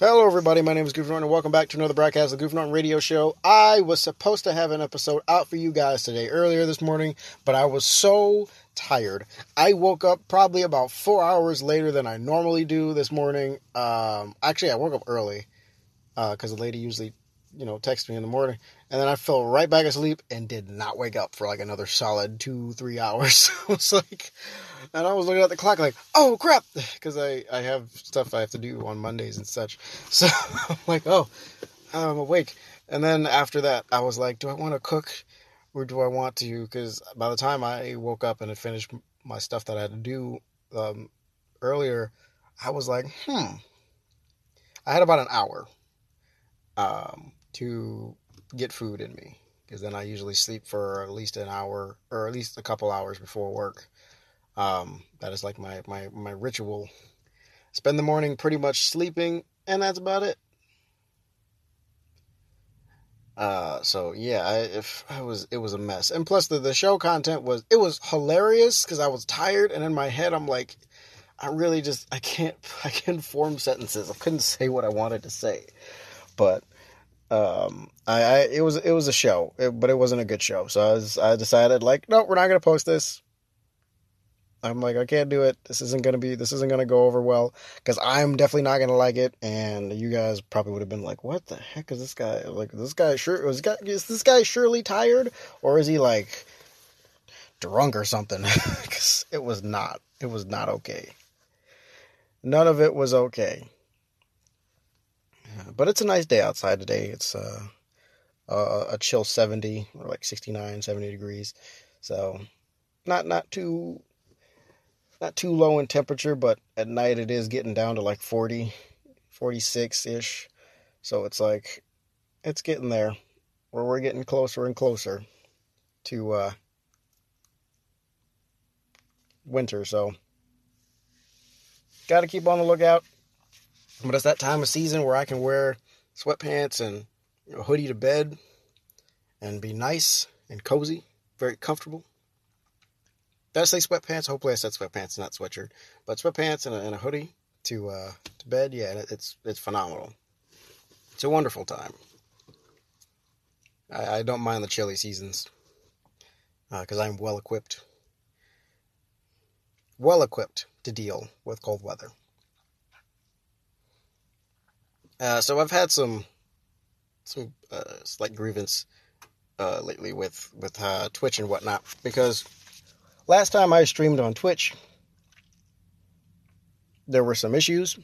Hello everybody, my name is Goof Norton and welcome back to another broadcast of the Goof Norton Radio Show. I was supposed to have an episode out for you guys today, earlier this morning, but I was so tired. I woke up probably about 4 hours later than I normally do this morning. Actually, I woke up early because the lady usually, texts me in the morning. And then I fell right back asleep and did not wake up for like another solid 2-3 hours. And I was looking at the clock like, oh, crap, because I have stuff I have to do on Mondays and such. So I'm like, oh, I'm awake. And then after that, I was like, do I want to cook or do I want to? Because by the time I woke up and had finished my stuff that I had to do earlier, I was like, I had about an hour to get food in me. Because then I usually sleep for at least an hour or at least a couple hours before work. That is like my ritual. Spend the morning pretty much sleeping, and that's about it. It was a mess. And plus the show content was hilarious because I was tired. And in my head, I'm like, I can't form sentences. I couldn't say what I wanted to say, but, it was a show, but it wasn't a good show. So I decided like, no, we're not going to post this. I'm like, I can't do it. This isn't going to go over well because I'm definitely not going to like it. And you guys probably would have been like, what the heck is this guy? Like, is this guy surely tired or is he like drunk or something? Because it was not okay. None of it was okay. But it's a nice day outside today. It's a chill 70 or like 69, 70 degrees. So not too low in temperature, but at night it is getting down to like 40, 46-ish. So it's like, it's getting there where we're getting closer and closer to winter. So got to keep on the lookout. But it's that time of season where I can wear sweatpants and a hoodie to bed and be nice and cozy, very comfortable. Did I say sweatpants? Hopefully I said sweatpants, not sweatshirt. But sweatpants and a hoodie to bed, yeah, it's phenomenal. It's a wonderful time. I don't mind the chilly seasons because I'm well equipped to deal with cold weather. So I've had some slight grievance lately with Twitch and whatnot because. Last time I streamed on Twitch, there were some issues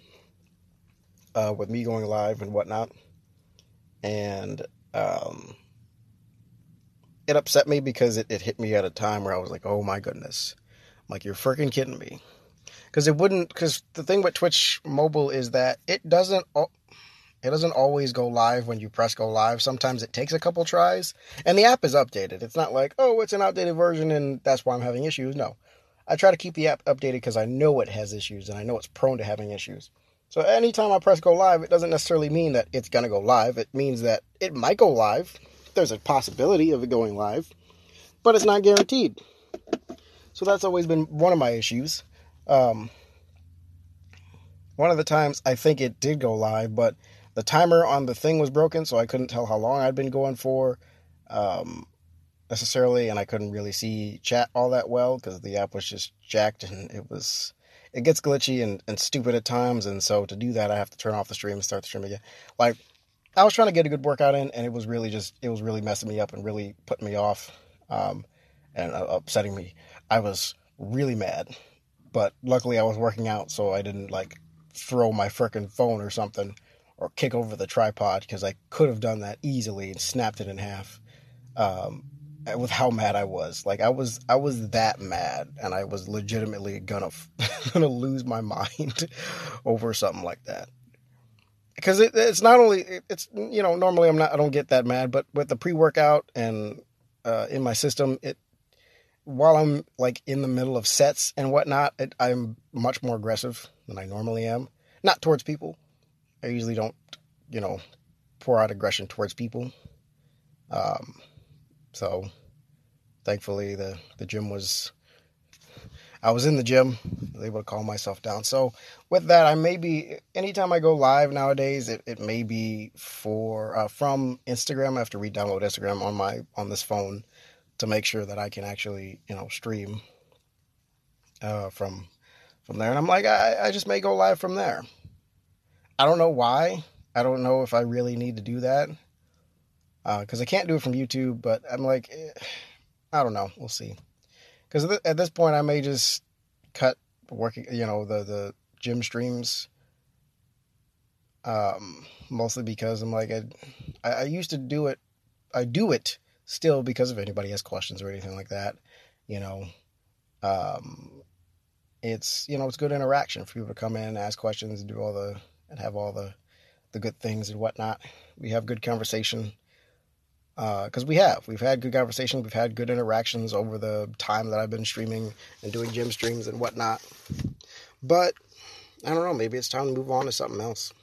with me going live and whatnot, and it upset me because it hit me at a time where I was like, oh my goodness, I'm like, you're freaking kidding me, because the thing with Twitch mobile is that it doesn't always go live when you press go live. Sometimes it takes a couple tries. And the app is updated. It's not like, oh, it's an outdated version and that's why I'm having issues. No. I try to keep the app updated because I know it has issues and I know it's prone to having issues. So anytime I press go live, it doesn't necessarily mean that it's going to go live. It means that it might go live. There's a possibility of it going live. But it's not guaranteed. So that's always been one of my issues. One of the times I think it did go live, but the timer on the thing was broken, so I couldn't tell how long I'd been going for necessarily, and I couldn't really see chat all that well because the app was just jacked, and it gets glitchy and stupid at times, and so to do that, I have to turn off the stream and start the stream again. Like, I was trying to get a good workout in, and it was really messing me up and really putting me off and upsetting me. I was really mad, but luckily I was working out, so I didn't, throw my frickin' phone or something. Or kick over the tripod, because I could have done that easily and snapped it in half with how mad I was. Like, I was that mad, and I was legitimately gonna lose my mind over something like that. Because it's not only, normally I don't get that mad, but with the pre-workout and in my system, while I'm, in the middle of sets and whatnot, I'm much more aggressive than I normally am. Not towards people. I usually don't, pour out aggression towards people. So thankfully the gym was, I was in the gym, I was able to calm myself down. So with that, I may be, anytime I go live nowadays, it may be for from Instagram. I have to re-download Instagram on this phone to make sure that I can actually, you know, stream from there. And I'm like, I just may go live from there. I don't know why. I don't know if I really need to do that, because I can't do it from YouTube. But I'm like, I don't know. We'll see. Because at this point, I may just cut working, you know, the gym streams. Mostly because I'm like, I used to do it. I do it still because if anybody has questions or anything like that, you know, it's, you know, it's good interaction for people to come in, ask questions, and do all the, and have all the good things and whatnot. We have good conversation. Because we've had good conversations, we've had good interactions over the time that I've been streaming and doing gym streams and whatnot. But I don't know, maybe it's time to move on to something else.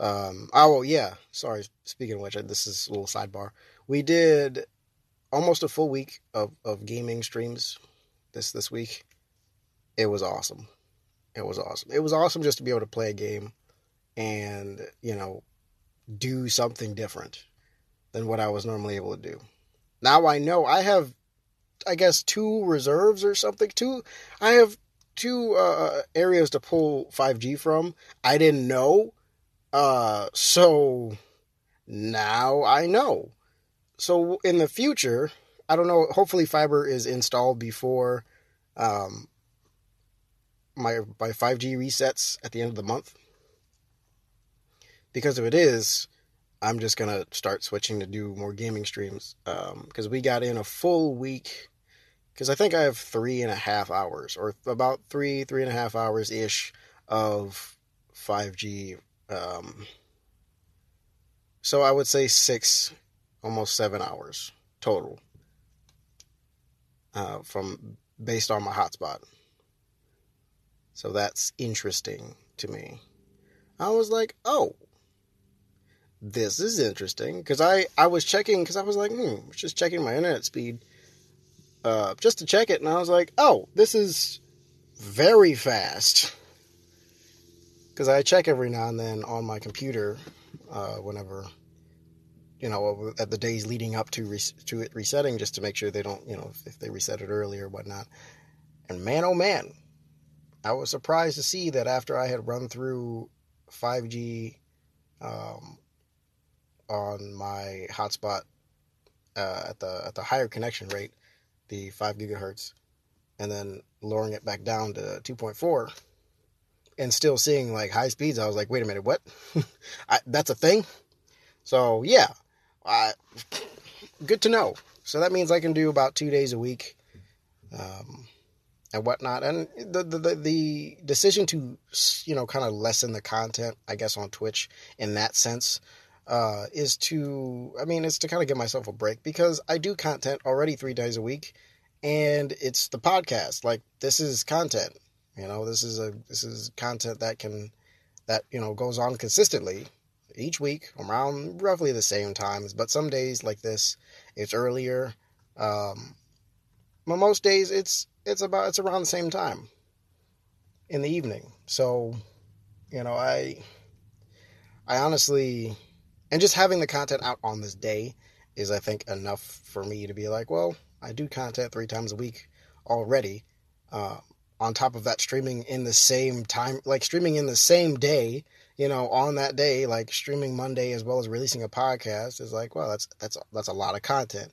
Oh yeah, sorry. Speaking of which, this is a little sidebar. We did almost a full week of gaming streams this week. It was awesome. It was awesome just to be able to play a game and, you know, do something different than what I was normally able to do. Now I know I have, I guess, two reserves or something. I have two areas to pull 5G from. I didn't know. So now I know. So in the future, I don't know, hopefully Fiverr is installed before my 5G resets at the end of the month. Because if it is, I'm just going to start switching to do more gaming streams, because we got in a full week, because I think I have 3.5 hours, or about three and a half hours-ish of 5G, so I would say 6, almost 7 hours total, based on my hotspot, so that's interesting to me. I was like, oh, this is interesting, because I was checking, because I was like, just checking my internet speed, just to check it, and I was like, oh, this is very fast, because I check every now and then on my computer, whenever, you know, at the days leading up to it resetting, just to make sure they don't, you know, if they reset it early or whatnot, and man, oh man, I was surprised to see that after I had run through 5G, on my hotspot at the higher connection rate, the 5 gigahertz, and then lowering it back down to 2.4 and still seeing like high speeds, I was like, wait a minute, what? That's a thing? So yeah, good to know. So that means I can do about 2 days a week and whatnot. And the decision to, you know, kind of lessen the content, I guess, on Twitch in that sense, is to kind of give myself a break, because I do content already 3 days a week, and it's the podcast. Like, this is content, you know, this is content that you know, goes on consistently each week around roughly the same times, but some days like this, it's earlier. But most days it's around the same time in the evening. So, you know, I honestly, and just having the content out on this day is, I think, enough for me to be like, well, I do content 3 times a week already. On top of that, streaming in the same time, like streaming in the same day, you know, on that day, like streaming Monday as well as releasing a podcast is like, well, that's a lot of content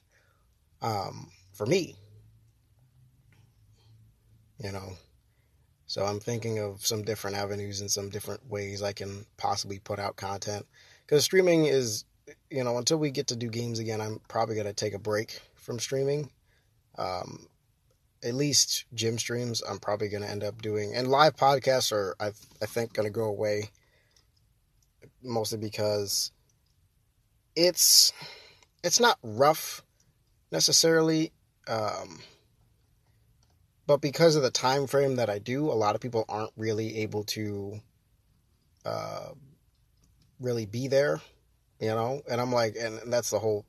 for me, you know. So I'm thinking of some different avenues and some different ways I can possibly put out content. Because streaming is, you know, until we get to do games again, I'm probably going to take a break from streaming. At least gym streams, I'm probably going to end up doing. And live podcasts are, I think, going to go away. Mostly because it's not rough necessarily. But because of the time frame that I do, a lot of people aren't really able to really be there, you know, and I'm like, and that's the whole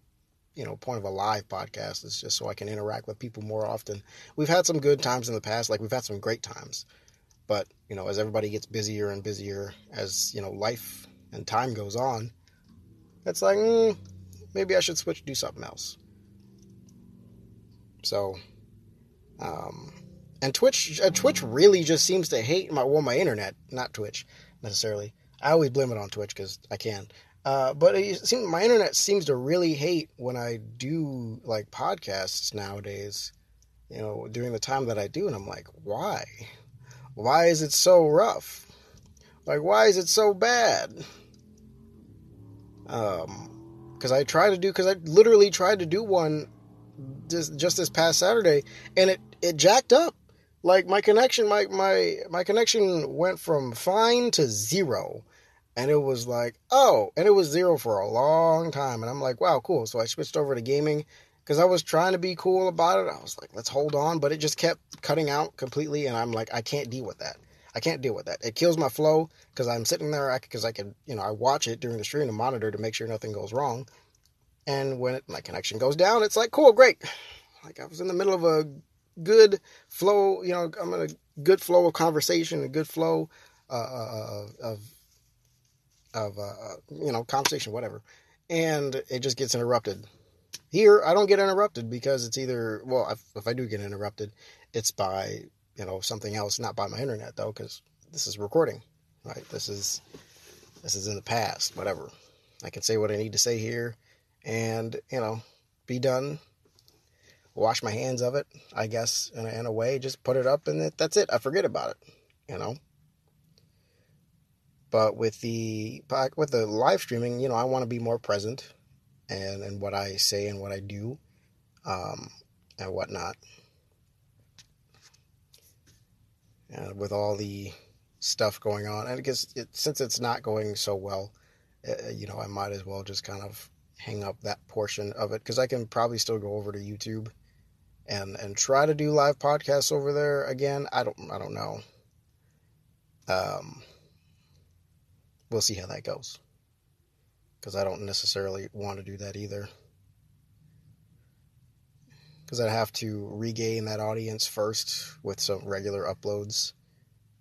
you know, point of a live podcast is just so I can interact with people more often. We've had some good times in the past, like we've had some great times, but, you know, as everybody gets busier and busier, as, you know, life and time goes on, it's like, maybe I should switch, do something else. So, and Twitch really just seems to hate my internet, not Twitch necessarily. I always blame it on Twitch because I can. But it seems, my internet seems to really hate when I do, like, podcasts nowadays, you know, during the time that I do. And I'm like, why? Why is it so rough? Like, why is it so bad? Because I literally tried to do one just this past Saturday, and it jacked up. Like, my connection, my connection went from fine to zero. And it was like, oh, and it was zero for a long time. And I'm like, wow, cool. So I switched over to gaming because I was trying to be cool about it. I was like, let's hold on. But it just kept cutting out completely. And I'm like, I can't deal with that. I can't deal with that. It kills my flow because I'm sitting there because I can, you know, I watch it during the stream and monitor to make sure nothing goes wrong. And when my connection goes down, it's like, cool, great. Like, I was in the middle of a good flow, you know, I'm in a good flow of conversation, a good flow of conversation, whatever. And it just gets interrupted. Here, I don't get interrupted because it's either, well, if I do get interrupted, it's by, you know, something else, not by my internet though, because this is recording, right? This is in the past, whatever. I can say what I need to say here and, you know, be done. Wash my hands of it, I guess, in a way. Just put it up and that's it. I forget about it, you know. But with the live streaming, you know, I want to be more present and what I say and what I do and whatnot. And with all the stuff going on, and I guess since it's not going so well, you know, I might as well just kind of hang up that portion of it because I can probably still go over to YouTube and try to do live podcasts over there again. I don't know. We'll see how that goes because I don't necessarily want to do that either because I'd have to regain that audience first with some regular uploads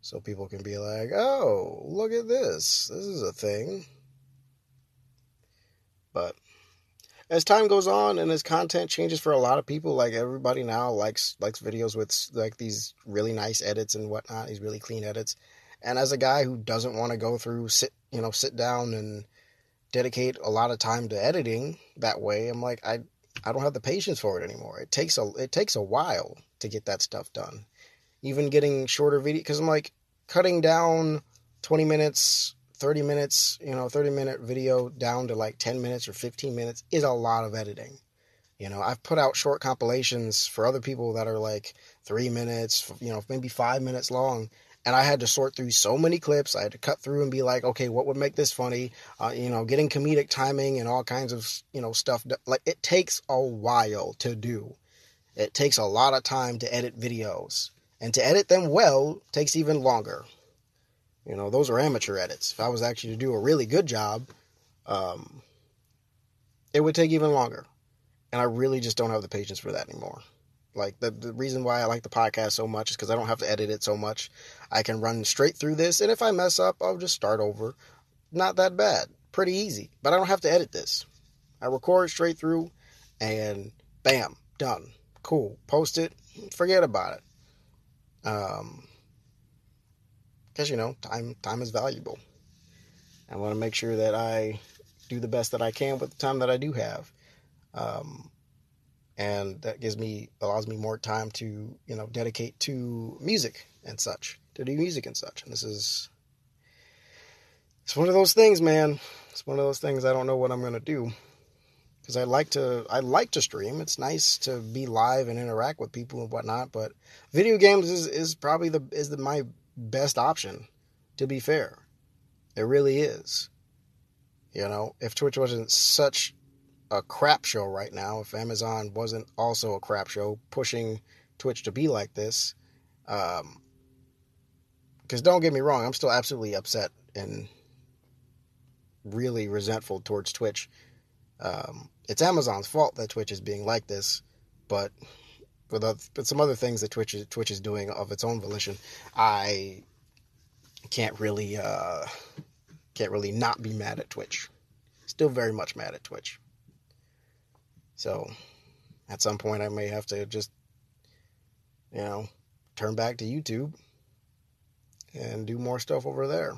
so people can be like, oh, look at this. This is a thing. But as time goes on and as content changes for a lot of people, like everybody now likes videos with like these really nice edits and whatnot, these really clean edits. And as a guy who doesn't want to go through, sit down and dedicate a lot of time to editing that way, I'm like, I don't have the patience for it anymore. It takes a while to get that stuff done. Even getting shorter video, because I'm like cutting down 20 minutes, 30 minutes, you know, 30-minute video down to like 10 minutes or 15 minutes is a lot of editing. You know, I've put out short compilations for other people that are like 3 minutes, you know, maybe 5 minutes long. And I had to sort through so many clips. I had to cut through and be like, okay, what would make this funny? You know, getting comedic timing and all kinds of, you know, stuff. Like, it takes a while to do. It takes a lot of time to edit videos. And to edit them well takes even longer. You know, those are amateur edits. If I was actually to do a really good job, it would take even longer. And I really just don't have the patience for that anymore. Like, the reason why I like the podcast so much is because I don't have to edit it so much. I can run straight through this, and if I mess up, I'll just start over. Not that bad. Pretty easy. But I don't have to edit this. I record straight through, and bam, done. Cool. Post it. Forget about it. Because, you know, time is valuable. I want to make sure that I do the best that I can with the time that I do have. And that allows me more time to, you know, dedicate to music and such, to do music and such. And it's one of those things, man. It's one of those things I don't know what I'm going to do because I like to stream. It's nice to be live and interact with people and whatnot, but video games is probably my best option, to be fair. It really is. You know, if Twitch wasn't such a crap show right now, if Amazon wasn't also a crap show pushing Twitch to be like this, because don't get me wrong, I'm still absolutely upset and really resentful towards Twitch It's Amazon's fault that Twitch is being like this, but with some other things that Twitch is doing of its own volition, I can't really not be mad at Twitch. Still very much mad at Twitch. So at some point I may have to just, turn back to YouTube and do more stuff over there.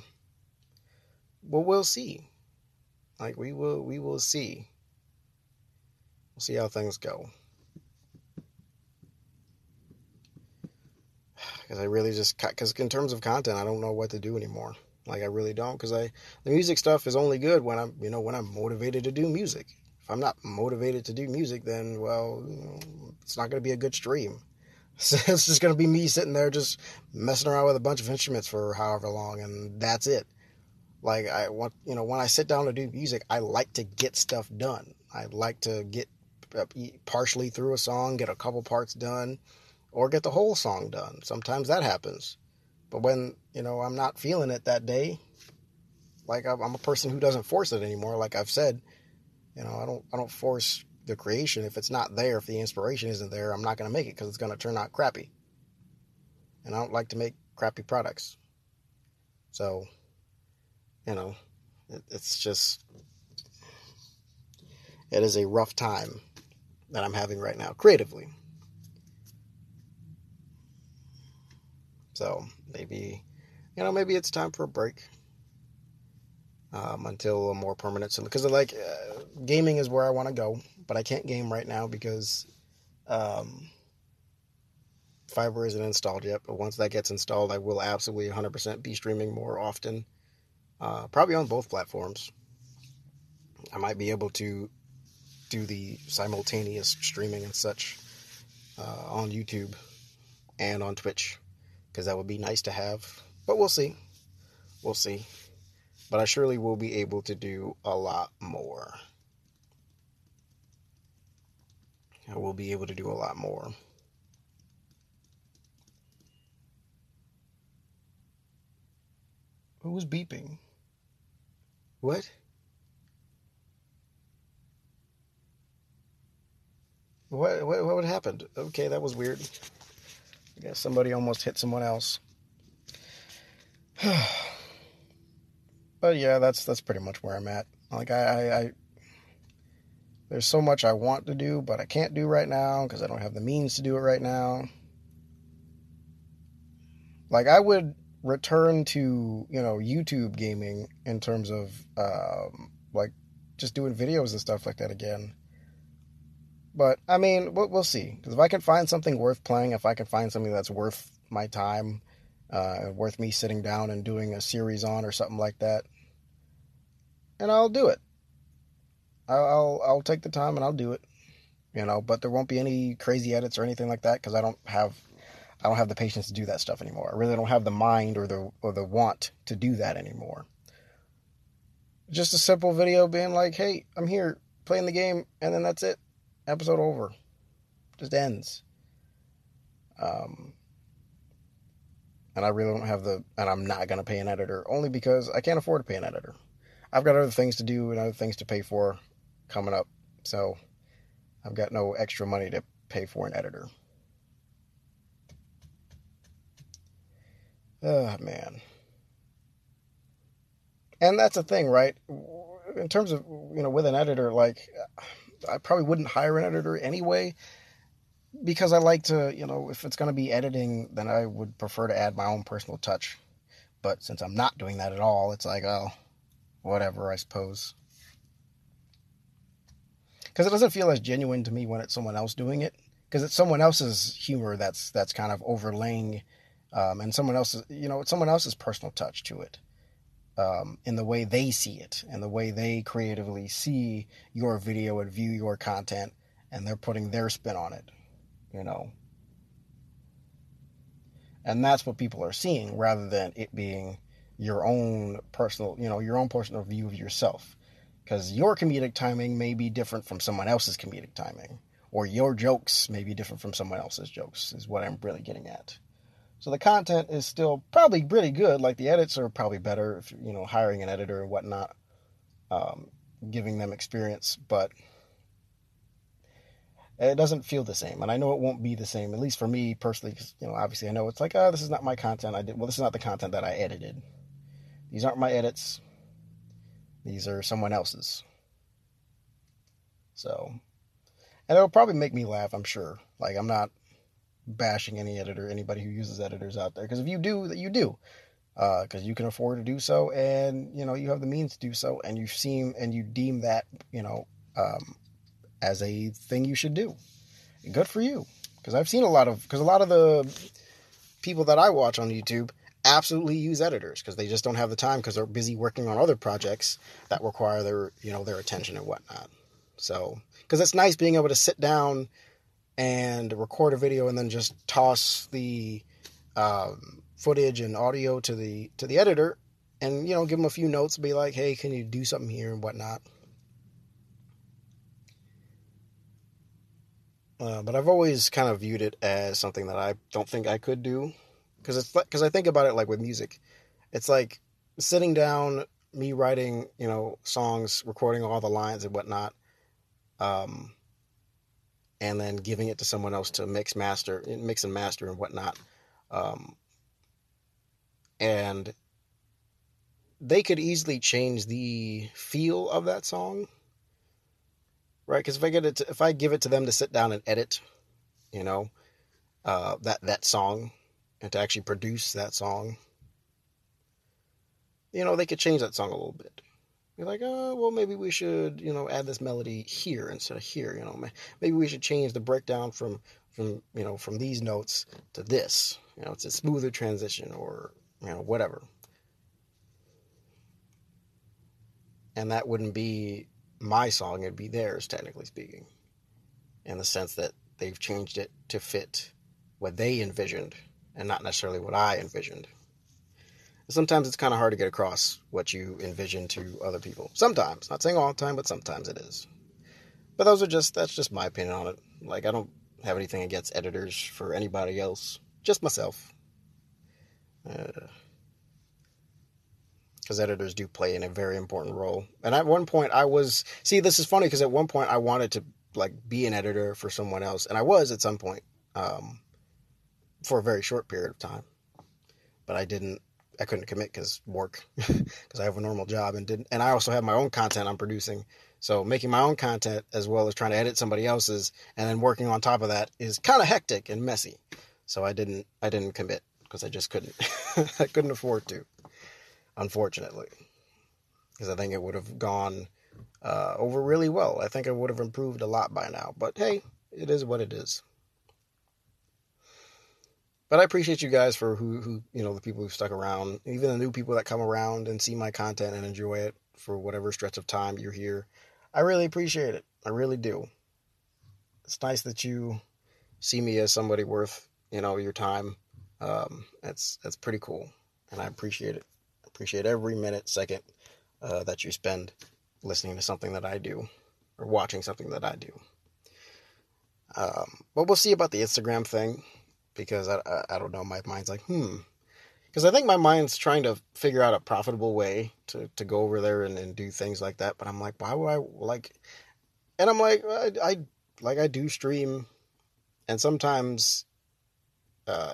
Well, we'll see. Like, we will see. We'll see how things go. Because I really just... Because in terms of content, I don't know what to do anymore. Like, I really don't. Because the music stuff is only good when I'm, when I'm motivated to do music. If I'm not motivated to do music, then, it's not going to be a good stream. So it's just going to be me sitting there just messing around with a bunch of instruments for however long, and that's it. Like, I want, when I sit down to do music, I like to get stuff done. I like to get partially through a song, get a couple parts done, or get the whole song done. Sometimes that happens. But when, I'm not feeling it that day, like I'm a person who doesn't force it anymore. Like I've said, I don't force the creation. If it's not there, if the inspiration isn't there, I'm not going to make it because it's going to turn out crappy. And I don't like to make crappy products. So, it's just... It is a rough time that I'm having right now, creatively. So, maybe, maybe it's time for a break. Until a more permanent solution. Because, gaming is where I want to go. But I can't game right now because Fiverr isn't installed yet. But once that gets installed, I will absolutely 100% be streaming more often. Probably on both platforms. I might be able to do the simultaneous streaming and such on YouTube and on Twitch, because that would be nice to have, but we'll see, but I surely will be able to do a lot more. Who was beeping? What? What happened? Okay, that was weird. I guess somebody almost hit someone else. But yeah, that's pretty much where I'm at. Like I there's so much I want to do, but I can't do right now because I don't have the means to do it right now. Like I would return to, YouTube gaming in terms of just doing videos and stuff like that again. But, I mean, we'll see. Because if I can find something worth playing, if I can find something that's worth my time, worth me sitting down and doing a series on or something like that, and I'll do it. I'll take the time and I'll do it. But there won't be any crazy edits or anything like that because I don't have the patience to do that stuff anymore. I really don't have the mind or the want to do that anymore. Just a simple video being like, hey, I'm here playing the game, and then that's it. Episode over. Just ends. And I really don't have and I'm not going to pay an editor, only because I can't afford to pay an editor. I've got other things to do and other things to pay for coming up, so I've got no extra money to pay for an editor. Oh, man. And that's the thing, right? In terms of, with an editor, like... I probably wouldn't hire an editor anyway, because I like to, if it's going to be editing, then I would prefer to add my own personal touch. But since I'm not doing that at all, it's like, oh, whatever, I suppose. Because it doesn't feel as genuine to me when it's someone else doing it, because it's someone else's humor that's kind of overlaying, and someone else's, it's someone else's personal touch to it. In the way they see it, and the way they creatively see your video and view your content, and they're putting their spin on it, And that's what people are seeing, rather than it being your own personal, view of yourself. Because your comedic timing may be different from someone else's comedic timing, or your jokes may be different from someone else's jokes, is what I'm really getting at. So the content is still probably pretty good. Like the edits are probably better if hiring an editor and whatnot. giving them experience, but it doesn't feel the same. And I know it won't be the same, at least for me personally, because, you know, obviously I know it's like, oh, this is not my content I did. Well, this is not the content that I edited. These aren't my edits. These are someone else's. So, and it'll probably make me laugh, I'm sure. Like, I'm not bashing any editor, anybody who uses editors out there. Because if you do, you do. Because you can afford to do so, and, you know, you have the means to do so, and you seem, and you deem that, you know, as a thing you should do. And good for you. Because I've seen because a lot of the people that I watch on YouTube absolutely use editors, because they just don't have the time, because they're busy working on other projects that require their, you know, their attention and whatnot. So, because it's nice being able to sit down and record a video and then just toss the footage and audio to the editor, and, you know, give them a few notes, be like, hey, can you do something here and whatnot. But I've always kind of viewed it as something that I don't think I could do, because I think about it like with music. It's like sitting down, me writing, you know, songs, recording all the lines and whatnot, and then giving it to someone else to mix and master and whatnot. And they could easily change the feel of that song, right? Because if I give it to them to sit down and edit, you know, that song, and to actually produce that song, you know, they could change that song a little bit. You're like, oh, well, maybe we should, you know, add this melody here instead of here, you know. Maybe we should change the breakdown from you know, from these notes to this. You know, it's a smoother transition, or, you know, whatever. And that wouldn't be my song, it'd be theirs, technically speaking, in the sense that they've changed it to fit what they envisioned and not necessarily what I envisioned. Sometimes it's kind of hard to get across what you envision to other people. Sometimes, not saying all the time, but sometimes it is. But that's just my opinion on it. Like, I don't have anything against editors for anybody else, just myself. Because editors do play in a very important role. And at one point this is funny, because at one point I wanted to, like, be an editor for someone else. And I was at some point, for a very short period of time. But I couldn't commit because work, because I have a normal job and I also have my own content I'm producing. So making my own content as well as trying to edit somebody else's and then working on top of that is kind of hectic and messy. So I didn't commit, because I just couldn't, I couldn't afford to, unfortunately, because I think it would have gone over really well. I think I would have improved a lot by now, but hey, it is what it is. But I appreciate you guys for who you know, the people who've stuck around, even the new people that come around and see my content and enjoy it for whatever stretch of time you're here. I really appreciate it. I really do. It's nice that you see me as somebody worth, you know, your time. That's pretty cool, and I appreciate it. I appreciate every minute, second that you spend listening to something that I do or watching something that I do. But we'll see about the Instagram thing. Because I don't know, my mind's like, because I think my mind's trying to figure out a profitable way to go over there and do things like that. But I'm like, why would I, like, and I'm like, I do stream, and sometimes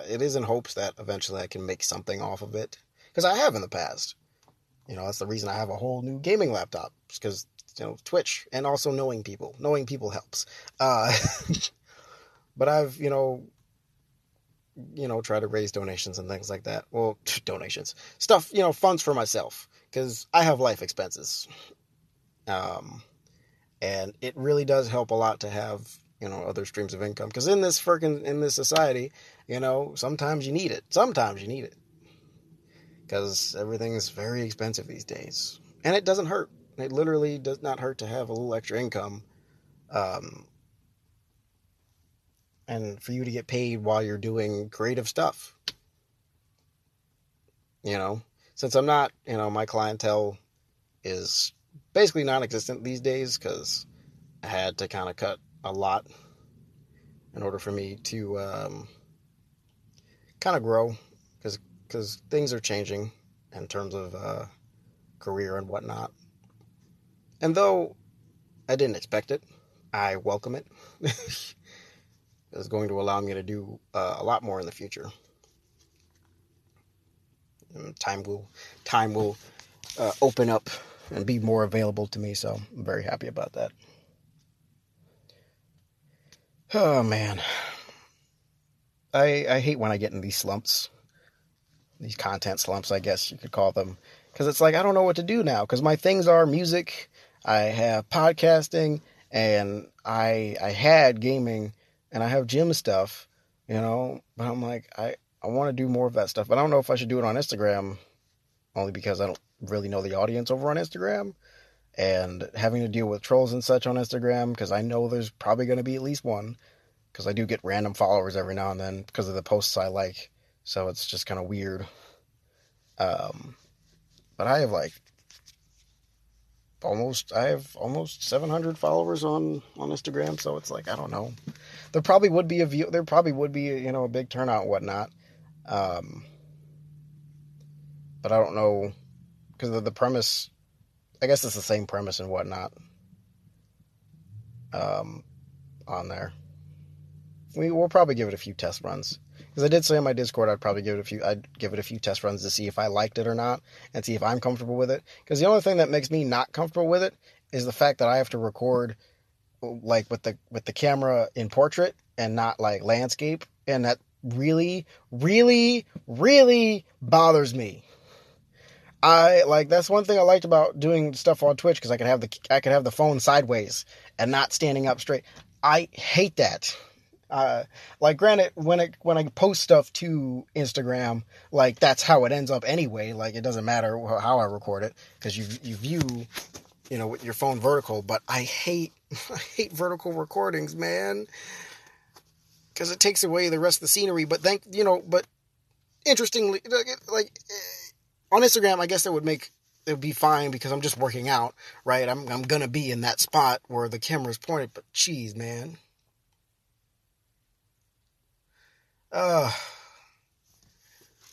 it is in hopes that eventually I can make something off of it, because I have in the past. You know, that's the reason I have a whole new gaming laptop, because, you know, Twitch, and also knowing people helps. But I've, you know, try to raise donations and things like that. Well, donations, stuff, you know, funds for myself, because I have life expenses. And it really does help a lot to have, you know, other streams of income, because in this society, you know, sometimes you need it. Because everything's very expensive these days, and it doesn't hurt. It literally does not hurt to have a little extra income, and for you to get paid while you're doing creative stuff. You know, since I'm not, you know, my clientele is basically non-existent these days, because I had to kind of cut a lot in order for me to kind of grow, because things are changing in terms of career and whatnot. And though I didn't expect it, I welcome it. It's going to allow me to do a lot more in the future. And time will open up and be more available to me, so I'm very happy about that. Oh, man. I hate when I get in these slumps. These content slumps, I guess you could call them. Because it's like, I don't know what to do now. Because my things are music, I have podcasting, and I had gaming, and I have gym stuff, you know. But I'm like, I want to do more of that stuff. But I don't know if I should do it on Instagram, only because I don't really know the audience over on Instagram. And having to deal with trolls and such on Instagram, because I know there's probably going to be at least one. Because I do get random followers every now and then because of the posts I like. So it's just kind of weird. But I have almost 700 followers on Instagram. So it's like, I don't know. There probably would be a big turnout and whatnot. But I don't know. Because of the premise, I guess it's the same premise and whatnot. On there. We'll probably give it a few test runs. Because I did say in my Discord I'd probably give it a few test runs to see if I liked it or not, and see if I'm comfortable with it. Because the only thing that makes me not comfortable with it is the fact that I have to record like with the camera in portrait and not like landscape, and that really, really, really bothers me. That's one thing I liked about doing stuff on Twitch, because I could have the phone sideways and not standing up straight. I hate that. Granted, when I post stuff to Instagram, like, that's how it ends up anyway. Like, it doesn't matter how I record it, because you view, you know, with your phone vertical. But I hate vertical recordings, man, because it takes away the rest of the scenery. But interestingly, like on Instagram, I guess it would be fine, because I'm just working out, right? I'm gonna be in that spot where the camera's pointed. But geez, man.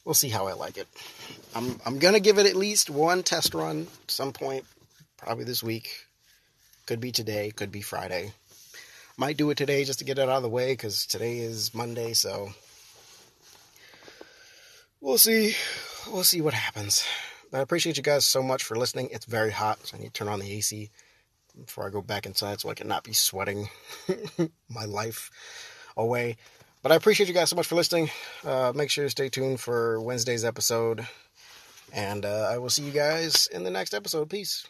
We'll see how I like it. I'm going to give it at least one test run at some point, probably this week. Could be today, could be Friday. Might do it today just to get it out of the way, because today is Monday, so we'll see. We'll see what happens. But I appreciate you guys so much for listening. It's very hot, so I need to turn on the AC before I go back inside so I can not be sweating my life away. But I appreciate you guys so much for listening. Make sure to stay tuned for Wednesday's episode. And I will see you guys in the next episode. Peace.